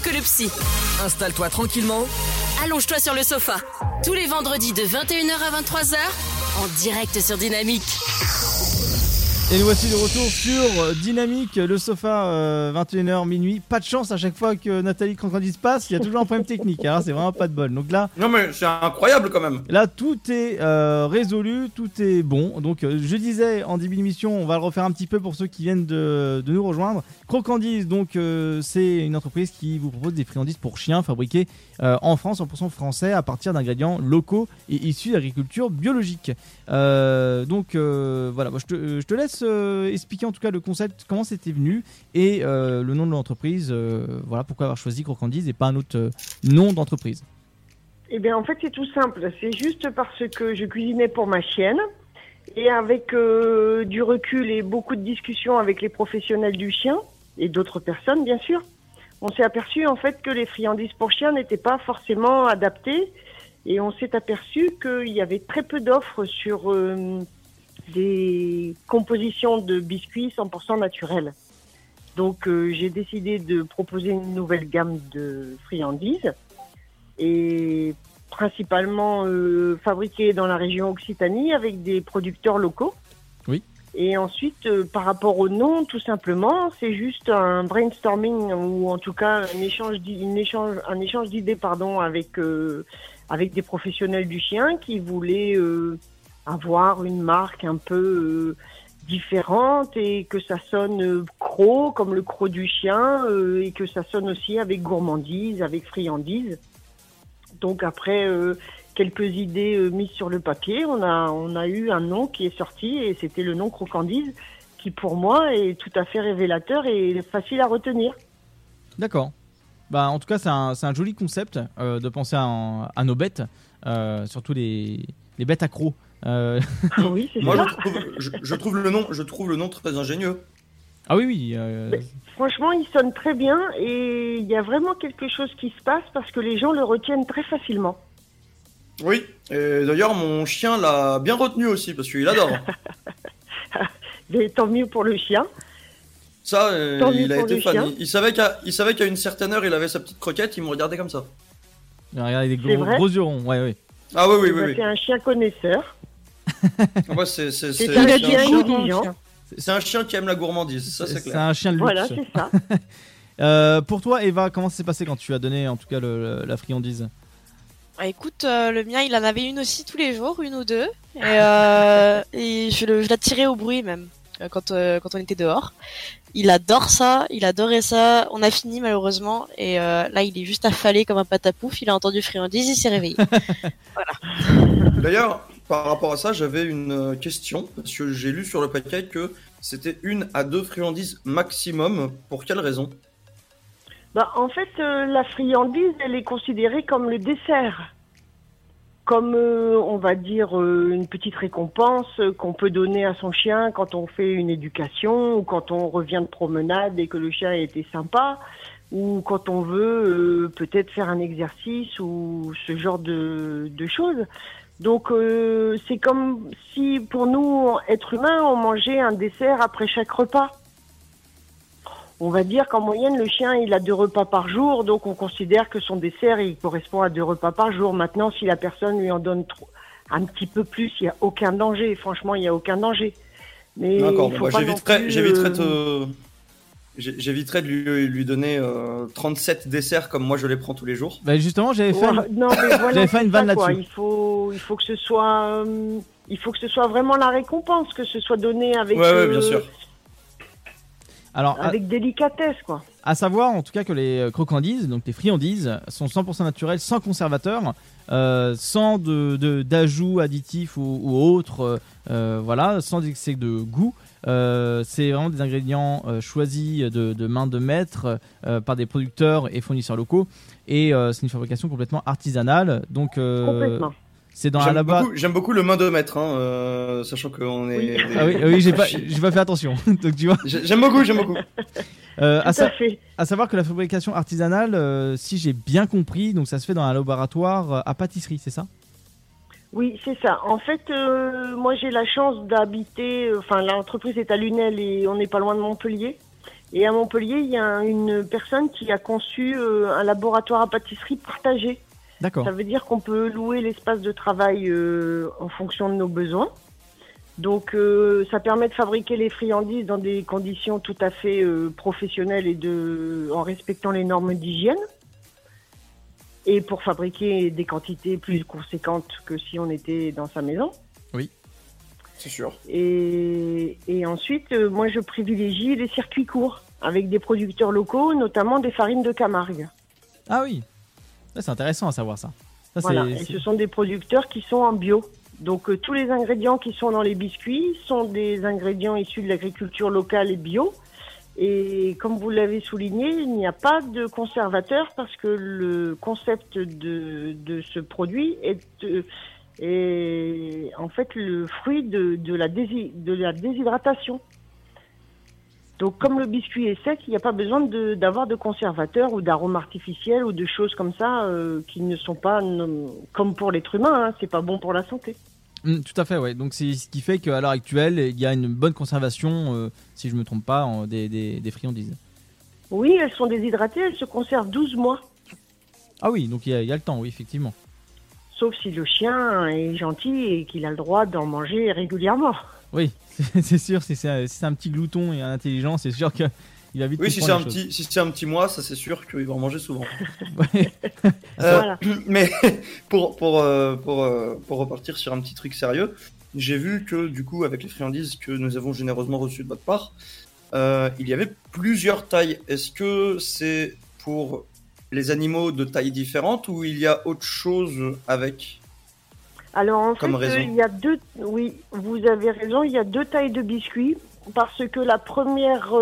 mieux que le psy. Installe-toi tranquillement. Allonge-toi sur le sofa. Tous les vendredis de 21h à 23h, en direct sur Dynamique. Et nous voici de retour sur Dynamique, le sofa, 21h, minuit. Pas de chance, à chaque fois que Nathalie Crocandise passe, il y a toujours un problème technique. Hein, c'est vraiment pas de bol. Donc là, non mais c'est incroyable quand même. Là, tout est résolu, tout est bon. Donc je disais en début d'émission, on va le refaire un petit peu pour ceux qui viennent de nous rejoindre. Crocandise, donc c'est une entreprise qui vous propose des friandises pour chiens fabriquées en France, 100% français, à partir d'ingrédients locaux et issus d'agriculture biologique. Voilà, moi, je te laisse expliquer en tout cas le concept, comment c'était venu et le nom de l'entreprise, voilà pourquoi avoir choisi Crocandise et pas un autre nom d'entreprise. Eh bien en fait c'est tout simple, c'est juste parce que je cuisinais pour ma chienne et avec du recul et beaucoup de discussions avec les professionnels du chien et d'autres personnes bien sûr, on s'est aperçu en fait que les friandises pour chiens n'étaient pas forcément adaptées et on s'est aperçu qu'il y avait très peu d'offres sur des compositions de biscuits 100% naturels. Donc j'ai décidé de proposer une nouvelle gamme de friandises et principalement fabriquées dans la région Occitanie avec des producteurs locaux. Oui. Et ensuite, par rapport au nom, tout simplement, c'est juste un brainstorming ou en tout cas un échange d'idées avec des professionnels du chien qui voulaient avoir une marque un peu différente et que ça sonne croc, comme le croc du chien, et que ça sonne aussi avec gourmandise, avec friandise. Donc après quelques idées mises sur le papier, on a eu un nom qui est sorti et c'était le nom Crocandise qui pour moi est tout à fait révélateur et facile à retenir. D'accord. Bah, en tout cas c'est un joli concept de penser à nos bêtes, surtout les bêtes accros. Oui, c'est moi ça. Je trouve le nom très ingénieux. Ah oui. Franchement, il sonne très bien et il y a vraiment quelque chose qui se passe parce que les gens le retiennent très facilement. Oui. Et d'ailleurs, mon chien l'a bien retenu aussi parce qu'il adore. Mais tant mieux pour le chien. Ça, il a été fan. Il savait qu'à une certaine heure, il avait sa petite croquette. Il me regardait comme ça. Il regardait des gros yeux ronds. Ouais, oui. Ah oui. C'est un chien connaisseur. Ouais, c'est un chien intelligent. C'est un chien qui aime la gourmandise, ça c'est clair. C'est un chien de luxe. Voilà, c'est ça. Pour toi, Eva, comment ça s'est passé quand tu as donné en tout cas la friandise ? Ah, écoute, le mien, il en avait une aussi tous les jours, une ou deux. Et je l'attirais au bruit même, quand on était dehors. Il adorait ça. On a fini malheureusement et là il est juste affalé comme un patapouf. Il a entendu friandise, il s'est réveillé. Voilà. D'ailleurs, par rapport à ça, j'avais une question parce que j'ai lu sur le paquet que c'était 1 à 2 friandises maximum. Pour quelle raison ? Bah en fait, la friandise, elle est considérée comme le dessert, comme on va dire une petite récompense qu'on peut donner à son chien quand on fait une éducation ou quand on revient de promenade et que le chien a été sympa ou quand on veut peut-être faire un exercice ou ce genre de choses. Donc c'est comme si pour nous, êtres humains, on mangeait un dessert après chaque repas. On va dire qu'en moyenne, le chien, il a 2 repas par jour. Donc, on considère que son dessert, il correspond à 2 repas par jour. Maintenant, si la personne lui en donne un petit peu plus, il n'y a aucun danger. Franchement, il n'y a aucun danger. Mais d'accord, moi, j'éviterais de lui donner 37 desserts comme moi, je les prends tous les jours. Bah justement, j'avais fait une vanne là-dessus. Il faut que ce soit, vraiment la récompense, que ce soit donné avec... Ouais, bien sûr. Alors, avec délicatesse quoi. À savoir en tout cas que les crocandises, donc les friandises, sont 100% naturelles, sans conservateur, sans d'ajouts additifs ou autres, voilà, sans excès de goût. C'est vraiment des ingrédients choisis de main de maître par des producteurs et fournisseurs locaux. Et c'est une fabrication complètement artisanale. Donc, complètement. C'est dans j'aime beaucoup le main de maître, hein, sachant qu'on est. Oui. Des... Ah oui, j'ai pas fait attention. Donc tu vois. J'aime beaucoup. À savoir que la fabrication artisanale, si j'ai bien compris, donc ça se fait dans un laboratoire à pâtisserie, c'est ça ? Oui, c'est ça. En fait, moi j'ai la chance d'habiter. L'entreprise est à Lunel et on n'est pas loin de Montpellier. Et à Montpellier, il y a une personne qui a conçu un laboratoire à pâtisserie partagé. D'accord. Ça veut dire qu'on peut louer l'espace de travail en fonction de nos besoins. Donc, ça permet de fabriquer les friandises dans des conditions tout à fait professionnelles et en respectant les normes d'hygiène. Et pour fabriquer des quantités plus conséquentes que si on était dans sa maison. Oui, c'est sûr. Et ensuite, moi, je privilégie les circuits courts avec des producteurs locaux, notamment des farines de Camargue. Ah oui, c'est intéressant à savoir ça. Ça voilà, et ce sont des producteurs qui sont en bio. Donc, tous les ingrédients qui sont dans les biscuits sont des ingrédients issus de l'agriculture locale et bio. Et comme vous l'avez souligné, il n'y a pas de conservateur parce que le concept de ce produit est en fait le fruit de la déshydratation. Donc comme le biscuit est sec, il n'y a pas besoin d'avoir de conservateur ou d'arômes artificiels ou de choses comme ça qui ne sont pas comme pour l'être humain, hein, c'est pas bon pour la santé. Tout à fait, ouais. Donc c'est ce qui fait qu'à l'heure actuelle, il y a une bonne conservation, si je ne me trompe pas, des friandises. Oui, elles sont déshydratées, elles se conservent 12 mois. Ah oui, donc il y a le temps, oui, effectivement. Sauf si le chien est gentil et qu'il a le droit d'en manger régulièrement. Oui, c'est sûr, si c'est un petit glouton et un intelligent, c'est sûr que... Il a vite oui, si c'est un petit mois, ça c'est sûr qu'il va en manger souvent. Voilà. Mais pour repartir sur un petit truc sérieux, j'ai vu que du coup, avec les friandises que nous avons généreusement reçues de votre part, il y avait plusieurs tailles. Est-ce que c'est pour les animaux de tailles différentes ou il y a autre chose avec ? Alors en fait, il y a deux. Oui, vous avez raison. Il y a deux tailles de biscuits. Parce que la première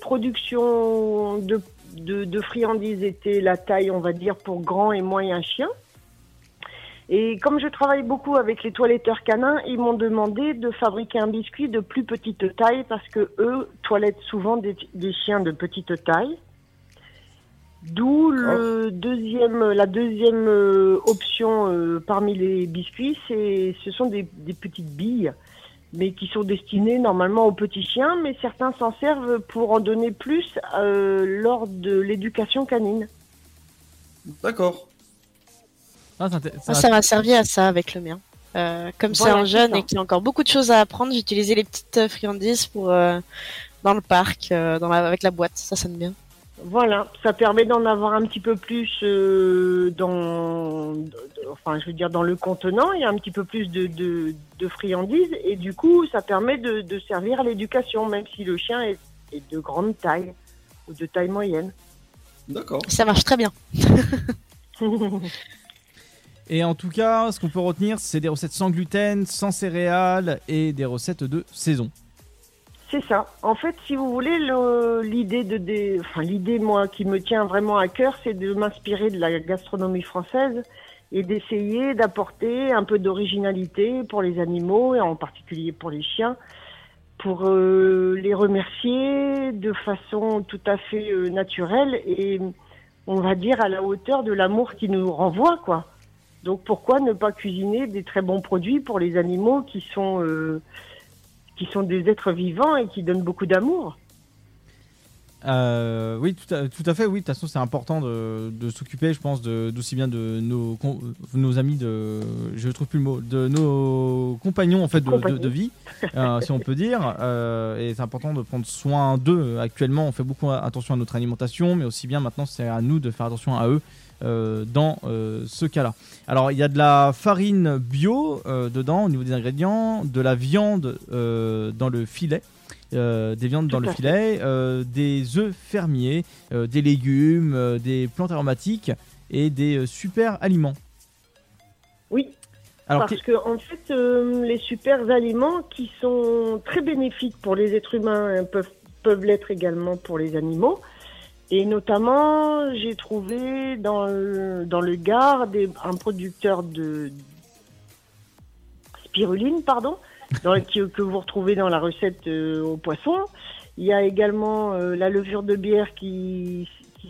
production de friandises était la taille, on va dire, pour grand et moyen chien. Et comme je travaille beaucoup avec les toiletteurs canins, ils m'ont demandé de fabriquer un biscuit de plus petite taille parce que eux toilettent souvent des chiens de petite taille. D'où la deuxième option parmi les biscuits, ce sont des petites billes. Mais qui sont destinés normalement aux petits chiens, mais certains s'en servent pour en donner plus lors de l'éducation canine. D'accord. Ah, ça m'a servi à ça avec le mien. Comme voilà, c'est un jeune et qu'il a encore beaucoup de choses à apprendre, j'utilisais les petites friandises pour dans le parc, avec la boîte, ça sonne bien. Voilà, ça permet d'en avoir un petit peu plus dans le contenant, il y a un petit peu plus de friandises et du coup ça permet de servir à l'éducation, même si le chien est de grande taille ou de taille moyenne. D'accord. Ça marche très bien. Et en tout cas, ce qu'on peut retenir, c'est des recettes sans gluten, sans céréales et des recettes de saison. C'est ça. En fait, si vous voulez, l'idée, moi, qui me tient vraiment à cœur, c'est de m'inspirer de la gastronomie française et d'essayer d'apporter un peu d'originalité pour les animaux et en particulier pour les chiens, pour les remercier de façon tout à fait naturelle et, on va dire, à la hauteur de l'amour qu'ils nous renvoient, quoi. Donc, pourquoi ne pas cuisiner des très bons produits pour les animaux qui sont des êtres vivants et qui donnent beaucoup d'amour. Oui, tout à fait. Oui, de toute façon, c'est important de s'occuper, je pense, d'aussi bien de nos amis, je trouve plus le mot, de nos compagnons en fait de vie, si on peut dire. Et c'est important de prendre soin d'eux. Actuellement, on fait beaucoup attention à notre alimentation, mais aussi bien maintenant, c'est à nous de faire attention à eux. Dans ce cas-là. Alors, il y a de la farine bio dedans, au niveau des ingrédients, de la viande dans le filet, des œufs fermiers, des légumes, des plantes aromatiques et des super aliments. Oui, alors, parce que en fait, les super aliments qui sont très bénéfiques pour les êtres humains peuvent l'être également pour les animaux. Et notamment, j'ai trouvé dans le Gard un producteur de spiruline, que vous retrouvez dans la recette au poisson. Il y a également la levure de bière qui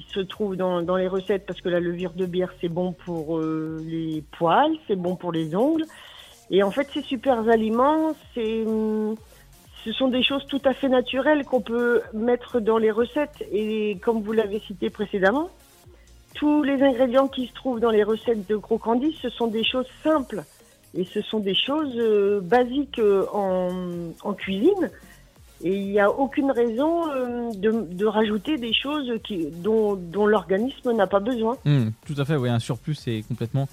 se trouve dans les recettes parce que la levure de bière, c'est bon pour les poils, c'est bon pour les ongles. Et en fait, ces super aliments, c'est Ce sont des choses tout à fait naturelles qu'on peut mettre dans les recettes. Et comme vous l'avez cité précédemment, tous les ingrédients qui se trouvent dans les recettes de Crocandise, ce sont des choses simples. Et ce sont des choses basiques en cuisine. Et il n'y a aucune raison de rajouter des choses dont l'organisme n'a pas besoin. Tout à fait, oui, un surplus est complètement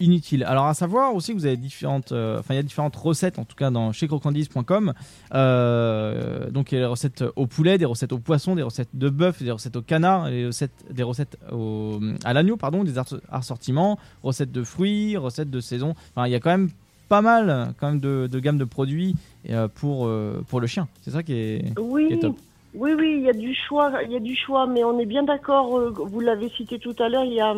inutile. Alors à savoir aussi que vous avez il y a différentes recettes, en tout cas chez crocandise.com. Donc il y a des recettes au poulet, des recettes au poisson, des recettes de bœuf, des recettes au canard, des recettes à l'agneau, pardon, des assortiments, recettes de fruits, recettes de saison. Enfin, il y a quand même pas mal de gamme de produits pour le chien. C'est ça qui est top. Oui, il y a du choix, mais on est bien d'accord, vous l'avez cité tout à l'heure, il y a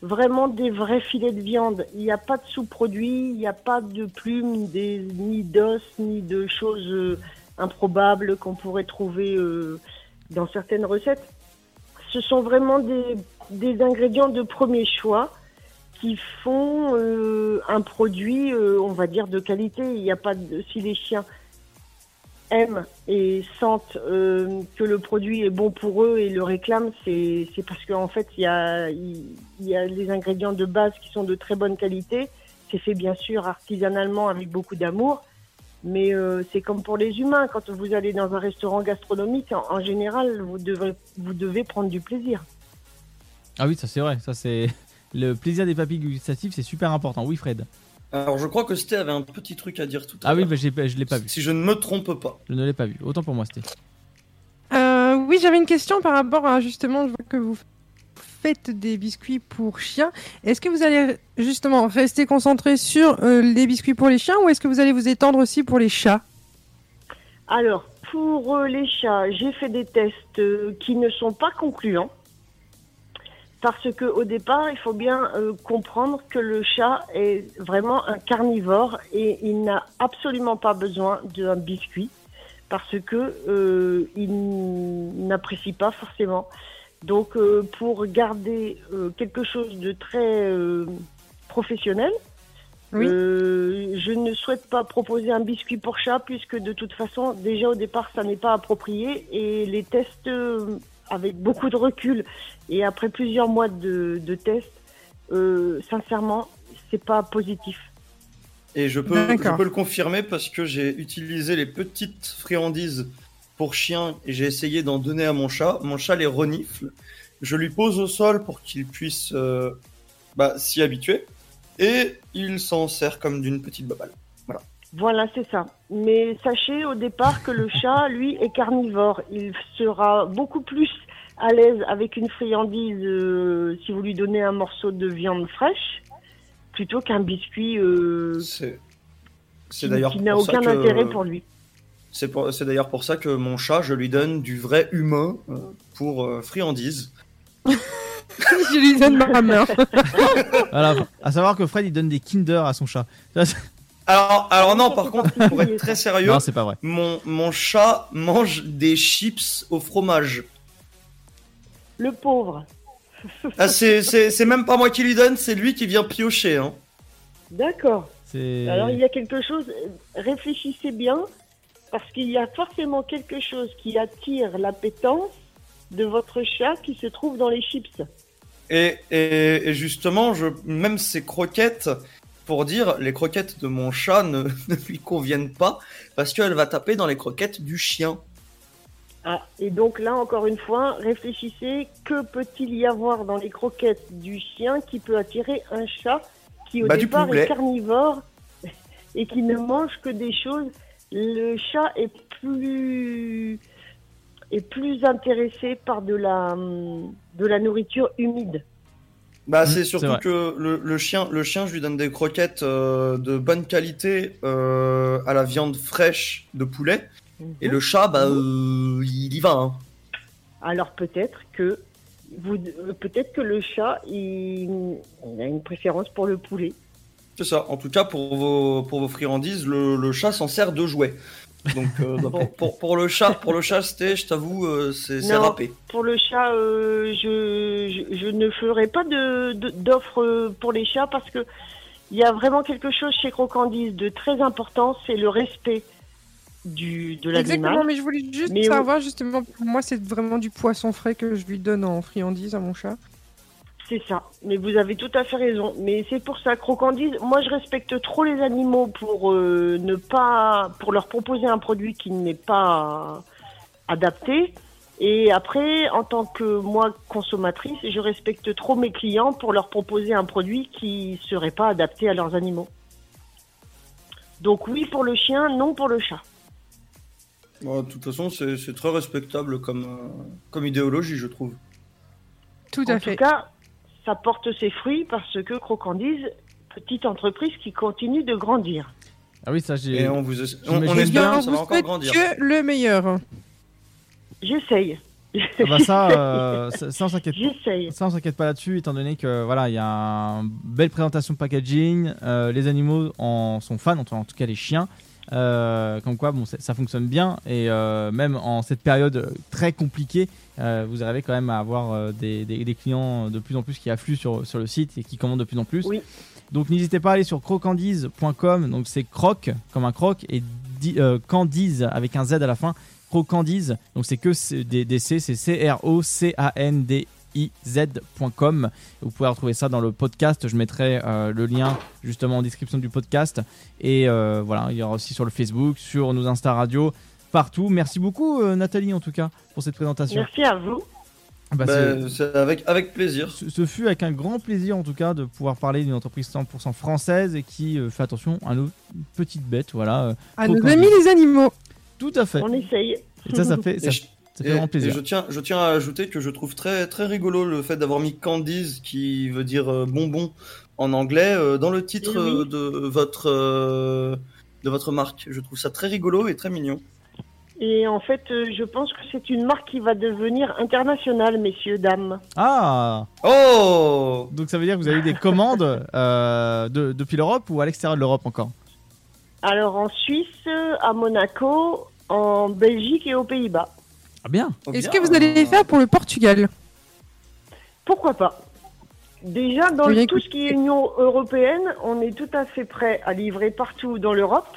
vraiment des vrais filets de viande. Il n'y a pas de sous-produits, il n'y a pas de plumes, ni d'os, ni de choses improbables qu'on pourrait trouver dans certaines recettes. Ce sont vraiment des ingrédients de premier choix qui font un produit, on va dire, de qualité. Il n'y a pas de, si les chiens aiment et sentent que le produit est bon pour eux et le réclament, c'est parce qu'en fait, il y a les ingrédients de base qui sont de très bonne qualité. C'est fait, bien sûr, artisanalement, avec beaucoup d'amour. Mais c'est comme pour les humains. Quand vous allez dans un restaurant gastronomique, en général, vous devez prendre du plaisir. Ah oui, ça c'est vrai, ça c'est... Le plaisir des papilles gustatives, c'est super important. Oui, Fred. Alors, je crois que Sté avait un petit truc à dire tout à l'heure. Ah oui, bah, je ne l'ai pas vu. Si je ne me trompe pas. Je ne l'ai pas vu. Autant pour moi, Sté. Oui, j'avais une question par rapport à, justement, je vois que vous faites des biscuits pour chiens. Est-ce que vous allez, justement, rester concentré sur les biscuits pour les chiens ou est-ce que vous allez vous étendre aussi pour les chats ? Alors, pour les chats, j'ai fait des tests qui ne sont pas concluants. Parce que au départ, il faut bien comprendre que le chat est vraiment un carnivore et il n'a absolument pas besoin d'un biscuit parce que il n'apprécie pas forcément. Donc, pour garder quelque chose de très professionnel, je ne souhaite pas proposer un biscuit pour chat puisque de toute façon, déjà au départ, ça n'est pas approprié et les tests avec beaucoup de recul et après plusieurs mois de tests, sincèrement, c'est pas positif. Et je peux le confirmer parce que j'ai utilisé les petites friandises pour chiens et j'ai essayé d'en donner à mon chat. Mon chat les renifle. Je lui pose au sol pour qu'il puisse s'y habituer et il s'en sert comme d'une petite babale. Voilà, c'est ça. Mais sachez au départ que le chat, lui, est carnivore. Il sera beaucoup plus à l'aise avec une friandise si vous lui donnez un morceau de viande fraîche plutôt qu'un biscuit qui n'a aucun intérêt pour lui. C'est d'ailleurs pour ça que mon chat, je lui donne du vrai humain pour friandise. Je lui donne ma rameur. Voilà, à savoir que Fred, il donne des Kinder à son chat. Alors non, par contre, pour être très sérieux, non, c'est pas vrai. Mon chat mange des chips au fromage. Le pauvre. Ah, c'est même pas moi qui lui donne, c'est lui qui vient piocher. Hein. D'accord. Alors il y a quelque chose, réfléchissez bien, parce qu'il y a forcément quelque chose qui attire l'appétence de votre chat qui se trouve dans les chips. Et justement, même ces croquettes... Pour dire, les croquettes de mon chat ne lui conviennent pas parce qu'elle va taper dans les croquettes du chien. Ah, et donc là, encore une fois, réfléchissez, que peut-il y avoir dans les croquettes du chien qui peut attirer un chat qui au départ est carnivore et qui ne mange que des choses. Le chat est plus intéressé par de la nourriture humide. Bah, c'est surtout que le chien, je lui donne des croquettes de bonne qualité à la viande fraîche de poulet. Et le chat, il y va. Hein. Alors peut-être que le chat, il a une préférence pour le poulet. C'est ça. En tout cas, pour vos friandises, le chat s'en sert de jouet. Donc pour le chat, je t'avoue, c'est râpé. Pour le chat, je ne ferai pas d'offre pour les chats parce que il y a vraiment quelque chose chez Crocandise de très important, c'est le respect. de l'animal. Exactement, mais je voulais juste savoir, justement, pour moi, c'est vraiment du poisson frais que je lui donne en friandise à mon chat. C'est ça, mais vous avez tout à fait raison. Mais c'est pour ça, Crocandise, moi je respecte trop les animaux pour ne pas, pour leur proposer un produit qui n'est pas adapté. Et après, en tant que moi consommatrice, je respecte trop mes clients pour leur proposer un produit qui serait pas adapté à leurs animaux. Donc oui pour le chien, non pour le chat. Bon, de toute façon, c'est très respectable comme idéologie, je trouve. Tout à fait. En tout cas, ça porte ses fruits parce que Crocandise, petite entreprise qui continue de grandir. Ah oui, ça j'ai. Et on espère que ça va encore grandir. Que le meilleur. J'essaye. Ah bah ça on s'inquiète. J'essaye. Ça on s'inquiète pas là-dessus, étant donné que voilà, il y a une belle présentation de packaging. Les animaux en sont fans, en tout cas les chiens. Comme quoi, bon, ça fonctionne bien et même en cette période très compliquée, vous arrivez quand même à avoir des clients de plus en plus qui affluent sur le site et qui commandent de plus en plus. Oui. Donc n'hésitez pas à aller sur crocandise.com. Donc c'est croc comme un croc et candise avec un Z à la fin. Crocandise. Donc c'est que des C, c'est crocandise.com. Vous pouvez retrouver ça dans le podcast. Je mettrai le lien justement en description du podcast. Et voilà, il y aura aussi sur le Facebook, sur nos Insta Radio, partout. Merci beaucoup Nathalie en tout cas pour cette présentation. Merci à vous. C'est avec plaisir. Ce fut avec un grand plaisir en tout cas de pouvoir parler d'une entreprise 100% française et qui fait attention à nos petites bêtes. Voilà. À nos amis les animaux. Tout à fait. On essaye. Et ça fait... Ça fait vraiment plaisir. Et je tiens à ajouter que je trouve très, très rigolo le fait d'avoir mis Candies, qui veut dire bonbon en anglais, dans le titre de votre marque. Je trouve ça très rigolo et très mignon. Et en fait, je pense que c'est une marque qui va devenir internationale, messieurs, dames. Ah! Oh! Donc ça veut dire que vous avez eu des commandes depuis l'Europe ou à l'extérieur de l'Europe encore? Alors en Suisse, à Monaco, en Belgique et aux Pays-Bas. Ah bien. Est-ce que vous allez les faire pour le Portugal? Pourquoi pas? Déjà, dans tout ce qui est Union européenne, on est tout à fait prêt à livrer partout dans l'Europe.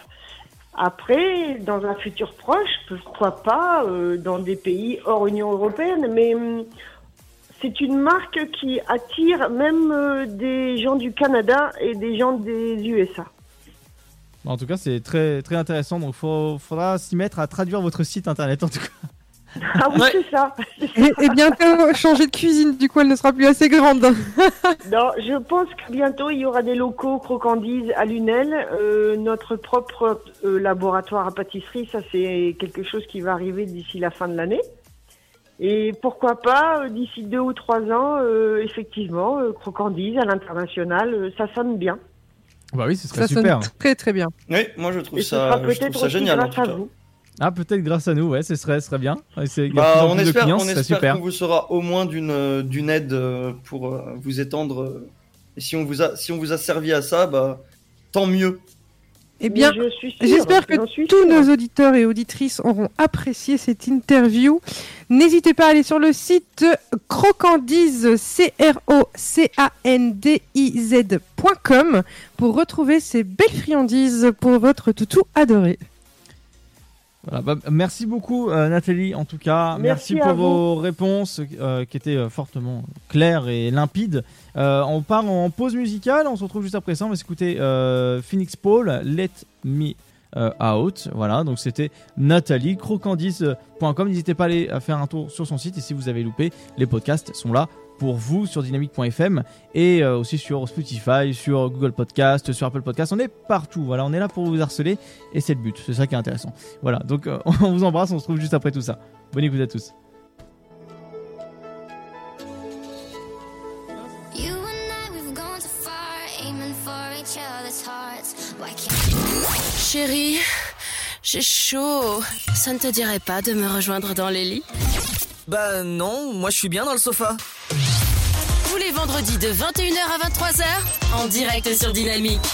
Après, dans un futur proche, pourquoi pas dans des pays hors Union européenne. Mais c'est une marque qui attire même des gens du Canada et des gens des USA. En tout cas, c'est très, très intéressant. Donc, il faudra s'y mettre à traduire votre site internet en tout cas. Ah oui, ouais. C'est ça. Et bientôt, changer de cuisine, du coup, elle ne sera plus assez grande. Non, je pense que bientôt, il y aura des locaux Crocandise à Lunel, notre propre laboratoire à pâtisserie. Ça, c'est quelque chose qui va arriver d'ici la fin de l'année. Et pourquoi pas, d'ici 2 ou 3 ans, effectivement, Crocandise à l'international, ça sonne bien. Bah oui, ce serait super. Ça sonne très, très bien. Oui, moi, je trouve ça génial. Grâce à vous. Ah, peut-être grâce à nous, ouais, ce serait bien. On espère qu'on vous sera au moins d'une aide pour vous étendre. Et si on vous a servi à ça, tant mieux. Eh bien, j'espère que tous nos auditeurs et auditrices auront apprécié cette interview. N'hésitez pas à aller sur le site crocandise, crocandise.com pour retrouver ces belles friandises pour votre toutou adoré. Voilà, merci beaucoup Nathalie en tout cas, merci pour vos réponses qui étaient fortement claires et limpides. On part en pause musicale, on se retrouve juste après ça, on va s'écouter Phoenix Paul, Let Me Out. Voilà, donc c'était Nathalie, crocandise.com, n'hésitez pas à aller faire un tour sur son site et si vous avez loupé, les podcasts sont là pour vous sur dynamique.fm et aussi sur Spotify, sur Google Podcast, sur Apple Podcast. On est partout, voilà, on est là pour vous harceler et c'est le but, c'est ça qui est intéressant. Voilà, donc on vous embrasse, on se retrouve juste après tout ça. Bonne écoute à tous. Chérie, j'ai chaud. Ça ne te dirait pas de me rejoindre dans les lits ? Bah non, moi je suis bien dans le sofa. Tous les vendredis de 21h à 23h, en direct sur Dynamique.